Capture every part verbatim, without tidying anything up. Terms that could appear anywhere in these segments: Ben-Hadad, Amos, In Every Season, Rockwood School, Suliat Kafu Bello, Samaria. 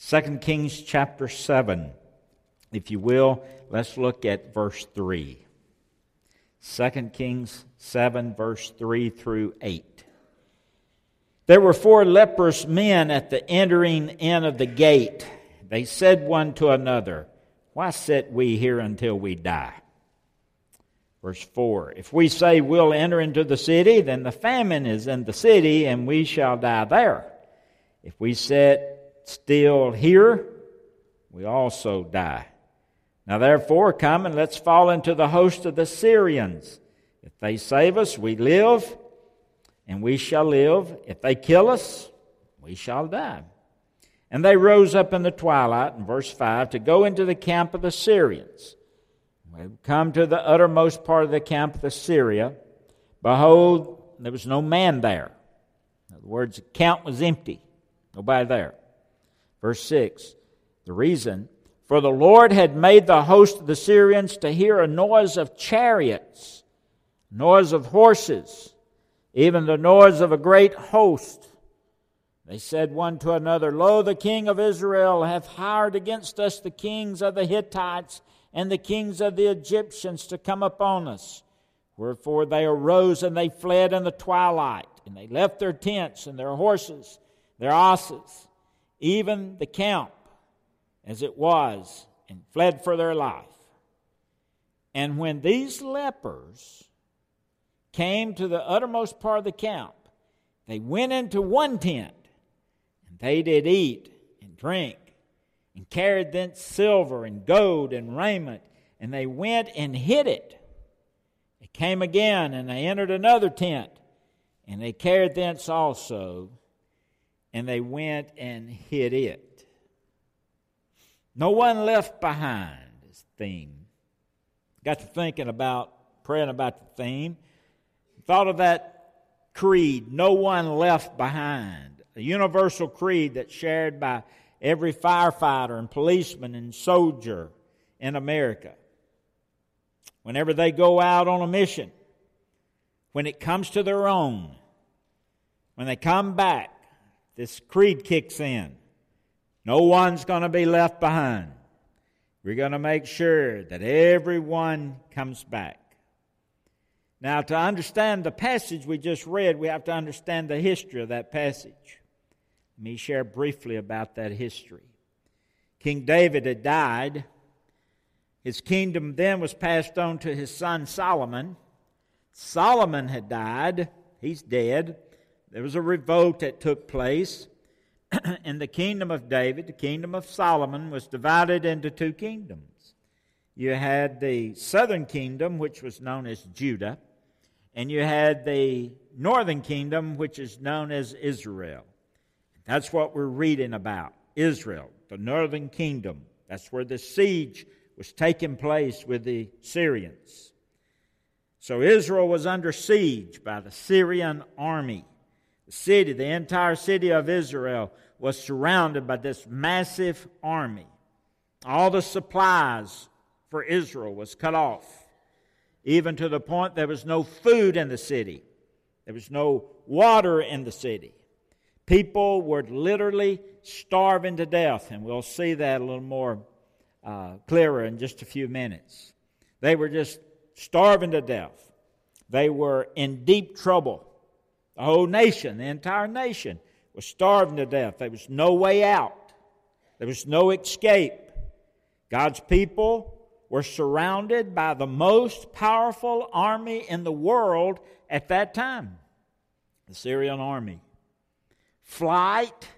Second Kings chapter seven. If you will, let's look at verse three. Second Kings seven, verse three through eight. There were four leprous men at the entering in of the gate. They said one to another, "Why sit we here until we die?" Verse four, "If we say we'll enter into the city, then the famine is in the city, and we shall die there. If we sit still here, we also die. Now therefore come and let's fall into the host of the Syrians. If they save us, we live, and we shall live. If they kill us, we shall die." And they rose up in the twilight, in verse five, to go into the camp of the Syrians. They come to the uttermost part of the camp of the Syria. Behold, there was no man there. In other words, the camp was empty. Nobody there. Verse six, the reason, "For the Lord had made the host of the Syrians to hear a noise of chariots, noise of horses, even the noise of a great host. They said one to another, 'Lo, the king of Israel hath hired against us the kings of the Hittites and the kings of the Egyptians to come upon us.' Wherefore they arose and they fled in the twilight, and they left their tents and their horses, their asses, even the camp as it was, and fled for their life. And when these lepers came to the uttermost part of the camp, they went into one tent, and they did eat and drink, and carried thence silver and gold and raiment, and they went and hid it. They came again, and they entered another tent, and they carried thence also, and they went and hid it. No one left behind," is the theme. Got to thinking about, praying about the theme. Thought of that creed, "No one left behind." A universal creed that's shared by every firefighter and policeman and soldier in America. Whenever they go out on a mission, when it comes to their own, when they come back, this creed kicks in. No one's going to be left behind. We're going to make sure that everyone comes back. Now, to understand the passage we just read, we have to understand the history of that passage. Let me share briefly about that history. King David had died. His kingdom then was passed on to his son Solomon. Solomon had died. He's dead. There was a revolt that took place. And the kingdom of David, the kingdom of Solomon, was divided into two kingdoms. You had the southern kingdom, which was known as Judah. And you had the northern kingdom, which is known as Israel. That's what we're reading about, Israel, the northern kingdom. That's where the siege was taking place with the Syrians. So Israel was under siege by the Syrian army. The city, the entire city of Israel, was surrounded by this massive army. All the supplies for Israel was cut off, even to the point there was no food in the city. There was no water in the city. People were literally starving to death, and we'll see that a little more uh, clearer in just a few minutes. They were just starving to death. They were in deep trouble. The whole nation, the entire nation, was starving to death. There was no way out. There was no escape. God's people were surrounded by the most powerful army in the world at that time, the Syrian army. Flight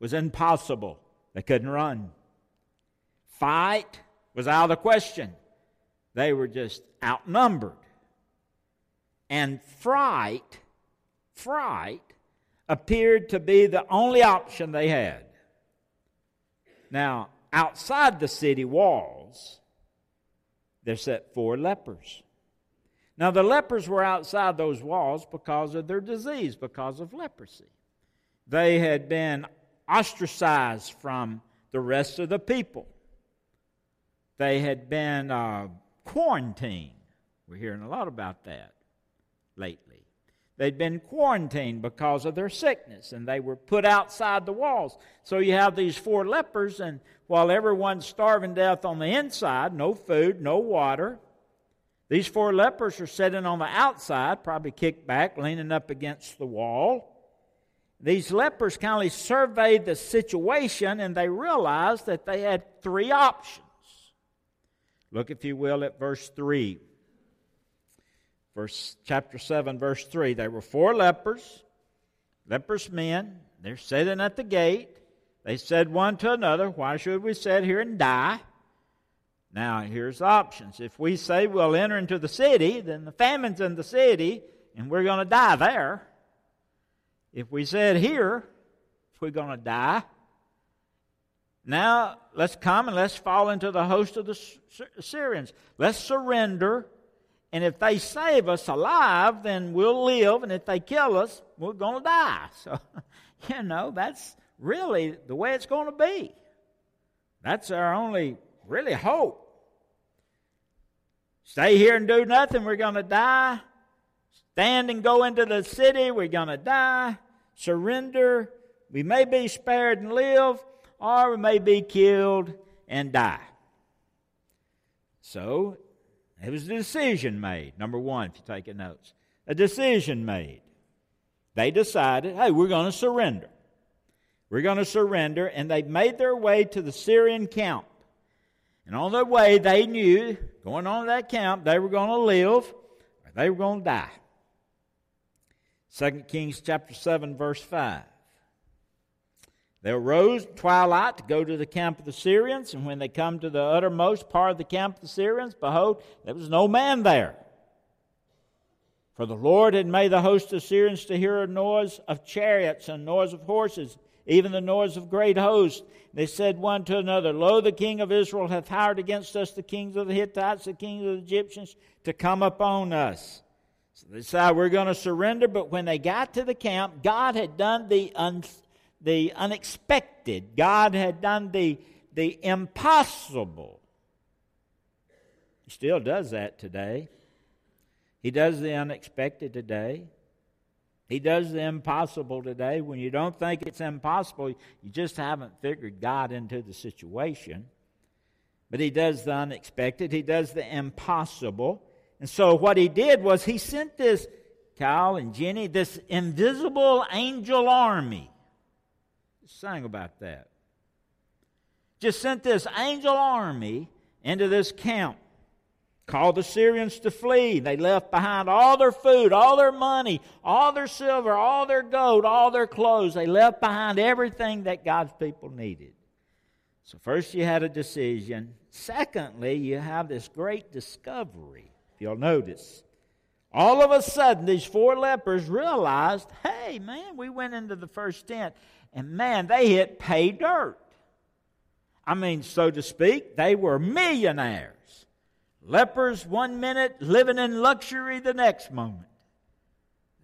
was impossible. They couldn't run. Fight was out of the question. They were just outnumbered. And fright, fright, appeared to be the only option they had. Now, outside the city walls, there sat four lepers. Now, the lepers were outside those walls because of their disease, because of leprosy. They had been ostracized from the rest of the people. They had been uh, quarantined. We're hearing a lot about that lately. They'd been quarantined because of their sickness, and they were put outside the walls. So you have these four lepers, and while everyone's starving to death on the inside, no food, no water, these four lepers are sitting on the outside, probably kicked back, leaning up against the wall. These lepers kindly surveyed the situation, and they realized that they had three options. Look, if you will, at verse three. Verse, chapter seven, verse three, there were four lepers, leprous men. They're sitting at the gate. They said one to another, why should we sit here and die? Now, here's the options. If we say we'll enter into the city, then the famine's in the city, and we're going to die there. If we sit here, we're going to die. Now, let's come and let's fall into the host of the Syrians. Let's surrender. And if they save us alive, then we'll live. And if they kill us, we're going to die. So, you know, that's really the way it's going to be. That's our only, really, hope. Stay here and do nothing, we're going to die. Stand and go into the city, we're going to die. Surrender, we may be spared and live, or we may be killed and die. So, it was a decision made, number one, if you're taking notes. A decision made. They decided, hey, we're going to surrender. We're going to surrender, and they made their way to the Syrian camp. And on their way, they knew, going on to that camp, they were going to live, or they were going to die. Second Kings chapter seven, verse five. They arose at twilight to go to the camp of the Syrians, and when they come to the uttermost part of the camp of the Syrians, behold, there was no man there. For the Lord had made the host of Syrians to hear a noise of chariots and noise of horses, even the noise of great hosts. They said one to another, Lo, the king of Israel hath hired against us the kings of the Hittites, the kings of the Egyptians, to come upon us. So they decided we're going to surrender, but when they got to the camp, God had done the unseen. The unexpected. God had done the, the impossible. He still does that today. He does the unexpected today. He does the impossible today. When you don't think it's impossible, you just haven't figured God into the situation. But He does the unexpected. He does the impossible. And so what He did was He sent this, Kyle and Jenny, this invisible angel army. Sang about that. Just sent this angel army into this camp, called the Syrians to flee. They left behind all their food, all their money, all their silver, all their gold, all their clothes. They left behind everything that God's people needed. So first you had a decision. Secondly, you have this great discovery, if you'll notice. All of a sudden, these four lepers realized, hey, man, we went into the first tent, and man, they hit pay dirt. I mean, so to speak, they were millionaires. Lepers one minute, living in luxury the next moment.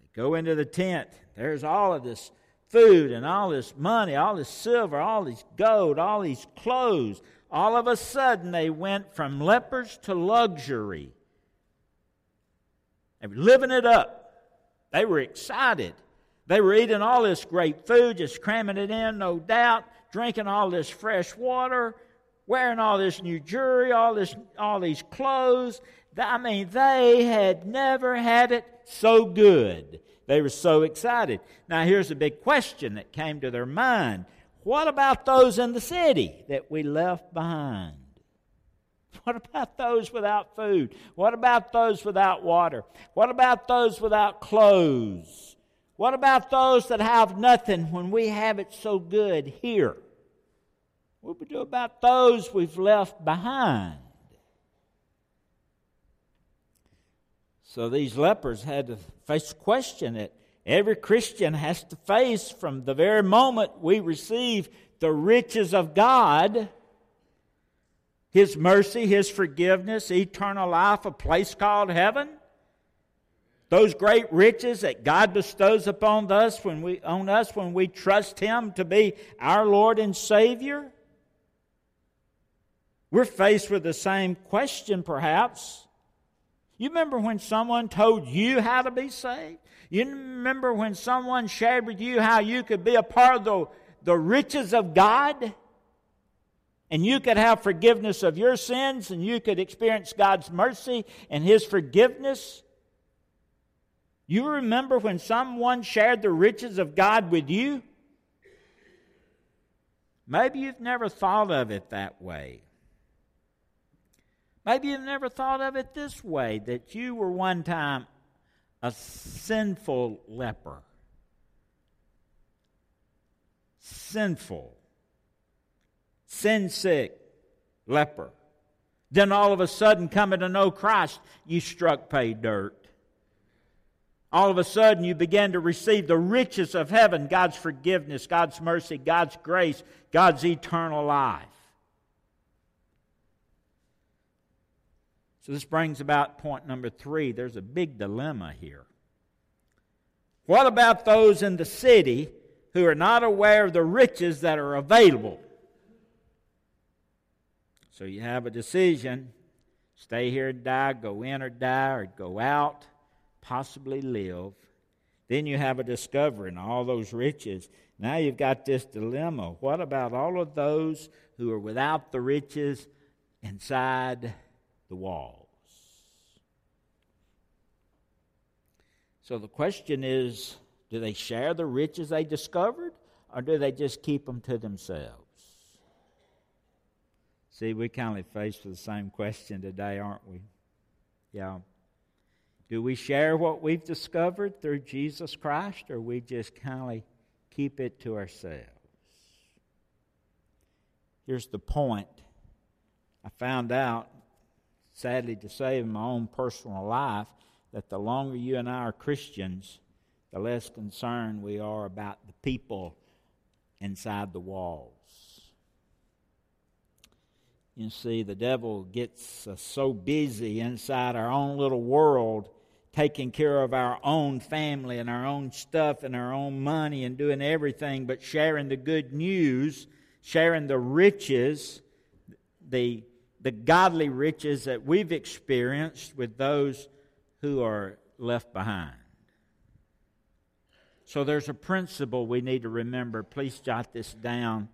They go into the tent. There's all of this food and all this money, all this silver, all this gold, all these clothes. All of a sudden, they went from lepers to luxury. They were living it up. They were excited. They were eating all this great food, just cramming it in, no doubt, drinking all this fresh water, wearing all this new jewelry, all this, all these clothes. I mean, they had never had it so good. They were so excited. Now, here's a big question that came to their mind. What about those in the city that we left behind? What about those without food? What about those without water? What about those without clothes? What about those that have nothing when we have it so good here? What do we do about those we've left behind? So these lepers had to face a question that every Christian has to face from the very moment we receive the riches of God, His mercy, His forgiveness, eternal life, a place called heaven. Those great riches that God bestows upon us when we on us when we trust Him to be our Lord and Savior. We're faced with the same question, perhaps. You remember when someone told you how to be saved? You remember when someone shared with you how you could be a part of the, the riches of God? And you could have forgiveness of your sins, and you could experience God's mercy and His forgiveness. You remember when someone shared the riches of God with you? Maybe you've never thought of it that way. Maybe you've never thought of it this way, that you were one time a sinful leper. Sinful. Sin-sick leper. Then all of a sudden, coming to know Christ, you struck pay dirt. All of a sudden, you began to receive the riches of heaven, God's forgiveness, God's mercy, God's grace, God's eternal life. So this brings about point number three. There's a big dilemma here. What about those in the city who are not aware of the riches that are available? So you have a decision. Stay here and die, go in or die, or go out, possibly live. Then you have a discovering all those riches. Now you've got this dilemma. What about all of those who are without the riches inside the walls? So the question is, do they share the riches they discovered, or do they just keep them to themselves? See, we're kind of faced with the same question today, aren't we? Yeah. Do we share what we've discovered through Jesus Christ, or we just kind of keep it to ourselves? Here's the point. I found out, sadly to say, in my own personal life, that the longer you and I are Christians, the less concerned we are about the people inside the walls. You see, the devil gets us so busy inside our own little world, taking care of our own family and our own stuff and our own money and doing everything but sharing the good news, sharing the riches, the, the godly riches that we've experienced with those who are left behind. So there's a principle we need to remember. Please jot this down.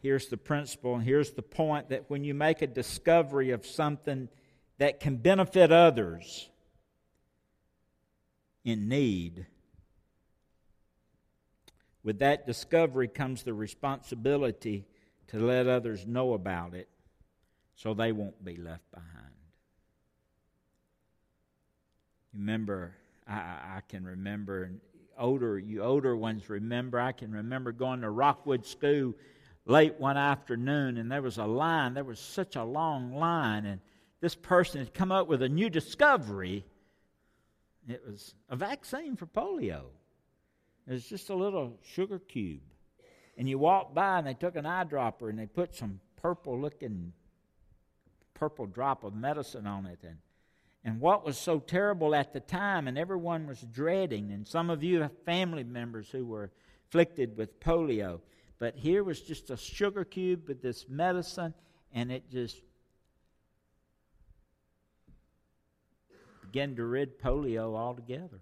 Here's the principle, and here's the point, that when you make a discovery of something that can benefit others in need, with that discovery comes the responsibility to let others know about it so they won't be left behind. Remember, I, I can remember, older, you older ones remember, I can remember going to Rockwood School late one afternoon, and there was a line. There was such a long line, and this person had come up with a new discovery. It was a vaccine for polio. It was just a little sugar cube. And you walked by, and they took an eyedropper, and they put some purple-looking, purple drop of medicine on it. And, and what was so terrible at the time, and everyone was dreading, and some of you have family members who were afflicted with polio, but here was just a sugar cube with this medicine, and it just began to rid polio altogether.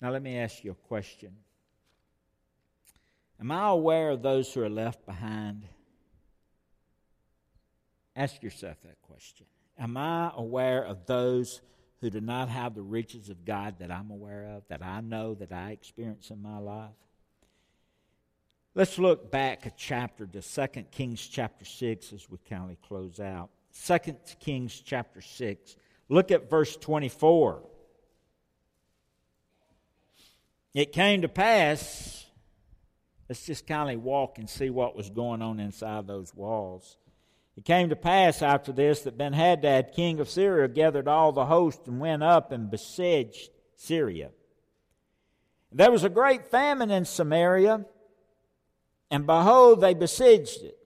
Now let me ask you a question. Am I aware of those who are left behind? Ask yourself that question. Am I aware of those who do not have the riches of God that I'm aware of, that I know, that I experience in my life? Let's look back a chapter to Second Kings chapter six as we kind of close out. Second Kings chapter six. Look at verse twenty-four. It came to pass, let's just kind of walk and see what was going on inside those walls. It came to pass after this that Ben-Hadad, king of Syria, gathered all the host and went up and besieged Syria. There was a great famine in Samaria, and behold, they besieged it.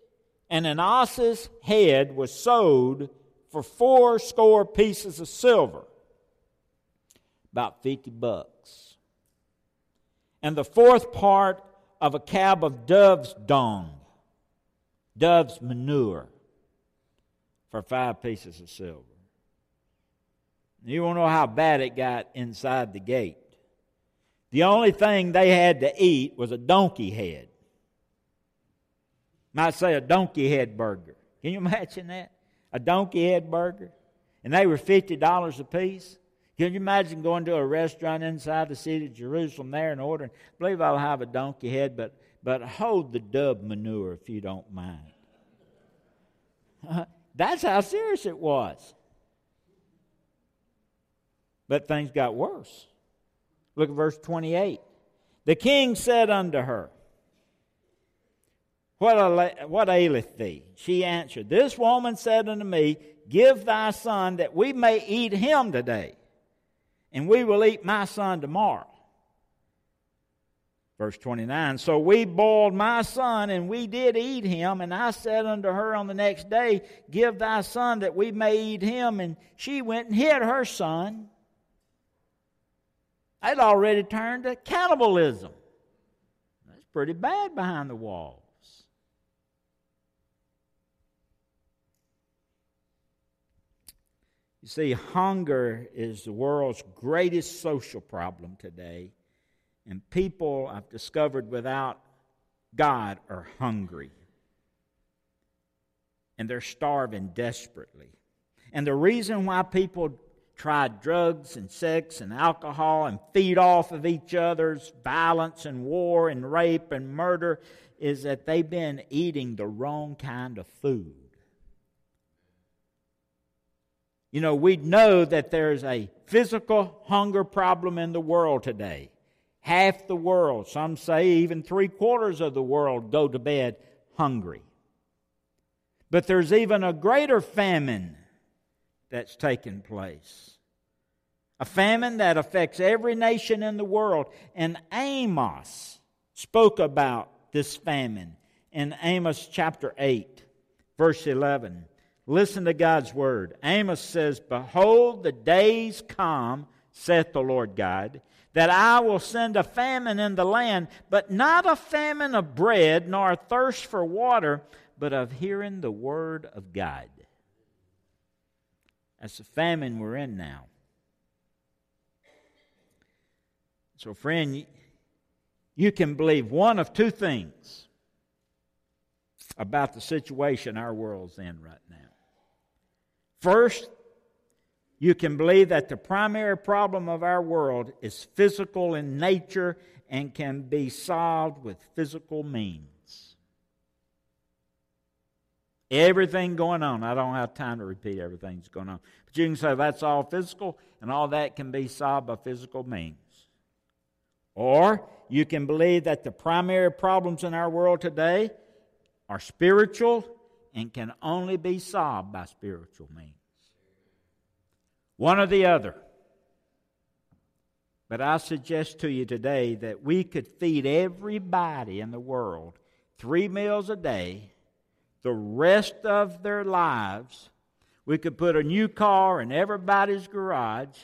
And an ass's head was sold for fourscore pieces of silver, about fifty bucks, and the fourth part of a cab of dove's dung, dove's manure, for five pieces of silver. You won't know how bad it got inside the gate. The only thing they had to eat was a donkey head. Might say a donkey head burger. Can you imagine that? A donkey head burger. And they were fifty dollars a piece. Can you imagine going to a restaurant inside the city of Jerusalem there and ordering, I believe I'll have a donkey head, but, but hold the dove manure if you don't mind. Uh, that's how serious it was. But things got worse. Look at verse twenty-eight. The king said unto her, What, what aileth thee? She answered, This woman said unto me, Give thy son that we may eat him today, and we will eat my son tomorrow. Verse twenty-nine, So we boiled my son, and we did eat him. And I said unto her on the next day, Give thy son that we may eat him. And she went and hid her son. They'd already turned to cannibalism. That's pretty bad behind the walls. You see, hunger is the world's greatest social problem today. And people, I've discovered, without God are hungry. And they're starving desperately. And the reason why people try drugs and sex and alcohol and feed off of each other's violence and war and rape and murder is that they've been eating the wrong kind of food. You know, we know that there's a physical hunger problem in the world today. Half the world, some say even three-quarters of the world, go to bed hungry. But there's even a greater famine that's taken place. A famine that affects every nation in the world. And Amos spoke about this famine in Amos chapter eight, verse eleven. Listen to God's word. Amos says, Behold, the days come, saith the Lord God, that I will send a famine in the land, but not a famine of bread, nor a thirst for water, but of hearing the word of God. That's the famine we're in now. So, friend, you can believe one of two things about the situation our world's in right now. First, you can believe that the primary problem of our world is physical in nature and can be solved with physical means. Everything going on, I don't have time to repeat everything that's going on, but you can say that's all physical and all that can be solved by physical means. Or you can believe that the primary problems in our world today are spiritual and can only be solved by spiritual means. One or the other. But I suggest to you today that we could feed everybody in the world three meals a day, the rest of their lives. We could put a new car in everybody's garage.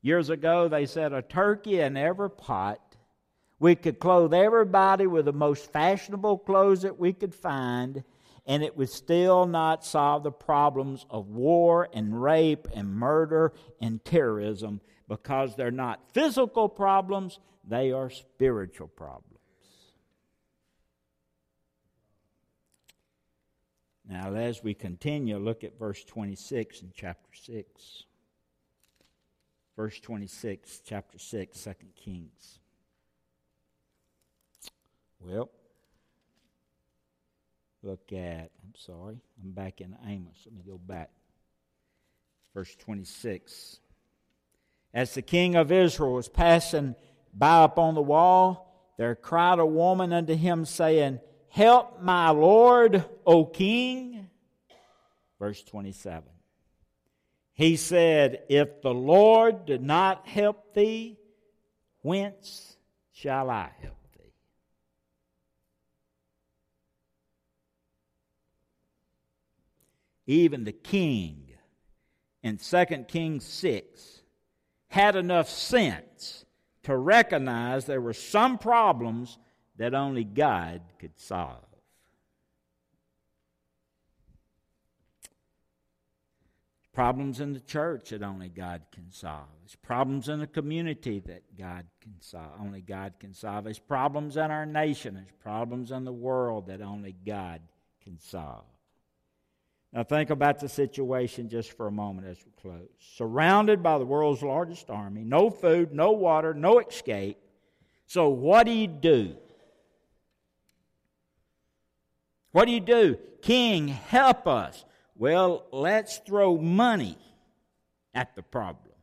Years ago, they said a turkey in every pot. We could clothe everybody with the most fashionable clothes that we could find, and it would still not solve the problems of war and rape and murder and terrorism, because they're not physical problems, they are spiritual problems. Now, as we continue, look at verse twenty-six in chapter six. Verse twenty-six, chapter six, Second Kings. Well, Look at, I'm sorry, I'm back in Amos. Let me go back. Verse twenty-six. As the king of Israel was passing by upon the wall, there cried a woman unto him, saying, Help my Lord, O king. Verse twenty-seven. He said, If the Lord did not help thee, whence shall I help? Even the king in Second Kings six had enough sense to recognize there were some problems that only God could solve. Problems in the church that only God can solve. There's problems in the community that God can solve. Only God can solve. There's problems in our nation. There's problems in the world that only God can solve. Now think about the situation just for a moment as we close. Surrounded by the world's largest army, no food, no water, no escape. So what do you do? What do you do? King, help us. Well, let's throw money at the problem.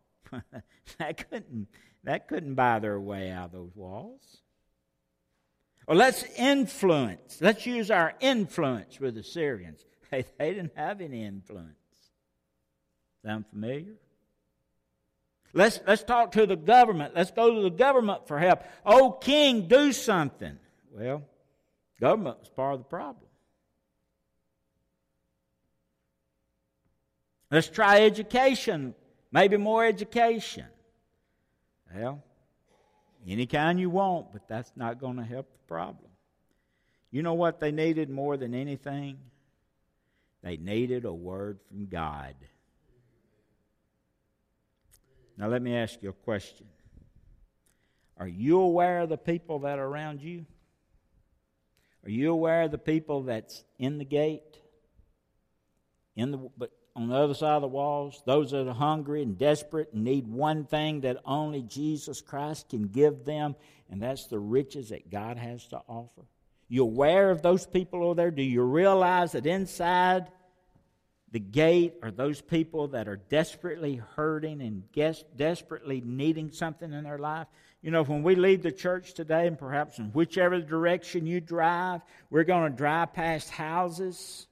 that couldn't that couldn't buy their way out of those walls. Or let's influence. Let's use our influence with the Syrians. Hey, they didn't have any influence. Sound familiar? Let's let's talk to the government. Let's go to the government for help. Oh, king, do something. Well, government was part of the problem. Let's try education, maybe more education. Well, any kind you want, but that's not going to help the problem. You know what they needed more than anything? They needed a word from God. Now let me ask you a question. Are you aware of the people that are around you? Are you aware of the people that's in the gate? In the but. On the other side of the walls, those that are hungry and desperate and need one thing that only Jesus Christ can give them, and that's the riches that God has to offer. You aware of those people over there? Do you realize that inside the gate are those people that are desperately hurting and guess, desperately needing something in their life? You know, when we leave the church today, and perhaps in whichever direction you drive, we're going to drive past houses.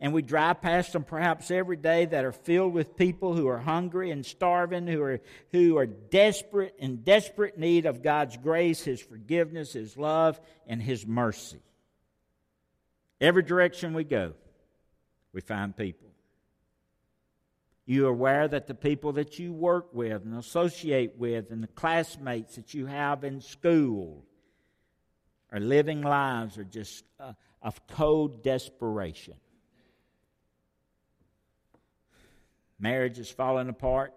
And we drive past them perhaps every day that are filled with people who are hungry and starving, who are who are desperate, in desperate need of God's grace, His forgiveness, His love, and His mercy. Every direction we go, we find people. You are aware that the people that you work with and associate with and the classmates that you have in school are living lives are just uh, of cold desperation. Marriage is falling apart.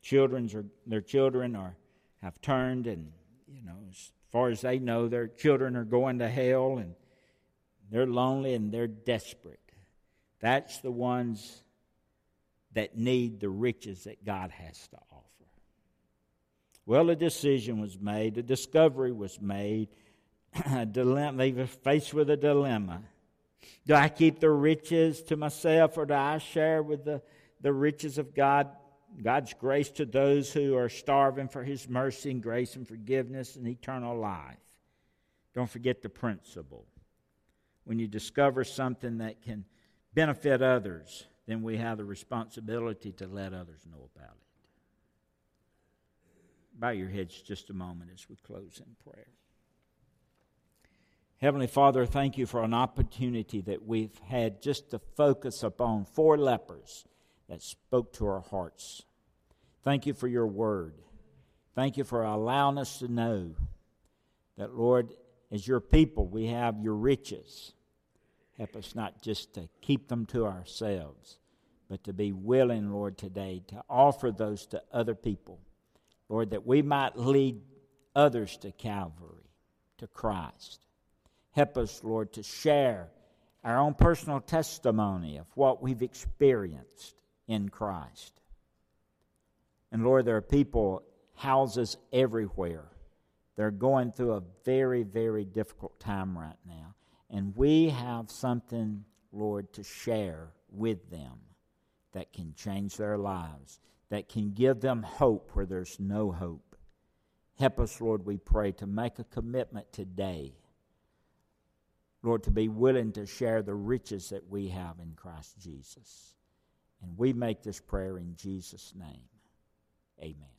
Children's are, their children are have turned, and you know, as far as they know, their children are going to hell, and they're lonely and they're desperate. That's the ones that need the riches that God has to offer. Well, a decision was made, a discovery was made. a dilemma, they were faced with a dilemma. Do I keep the riches to myself, or do I share with the The riches of God, God's grace to those who are starving for His mercy and grace and forgiveness and eternal life? Don't forget the principle. When you discover something that can benefit others, then we have the responsibility to let others know about it. Bow your heads just a moment as we close in prayer. Heavenly Father, thank you for an opportunity that we've had just to focus upon four lepers that spoke to our hearts. Thank you for your word. Thank you for allowing us to know that, Lord, as your people, we have your riches. Help us not just to keep them to ourselves, but to be willing, Lord, today to offer those to other people. Lord, that we might lead others to Calvary, to Christ. Help us, Lord, to share our own personal testimony of what we've experienced in Christ. And Lord, there are people, houses everywhere. They're going through a very, very difficult time right now. And we have something, Lord, to share with them that can change their lives, that can give them hope where there's no hope. Help us, Lord, we pray, to make a commitment today, Lord, to be willing to share the riches that we have in Christ Jesus. And we make this prayer in Jesus' name. Amen.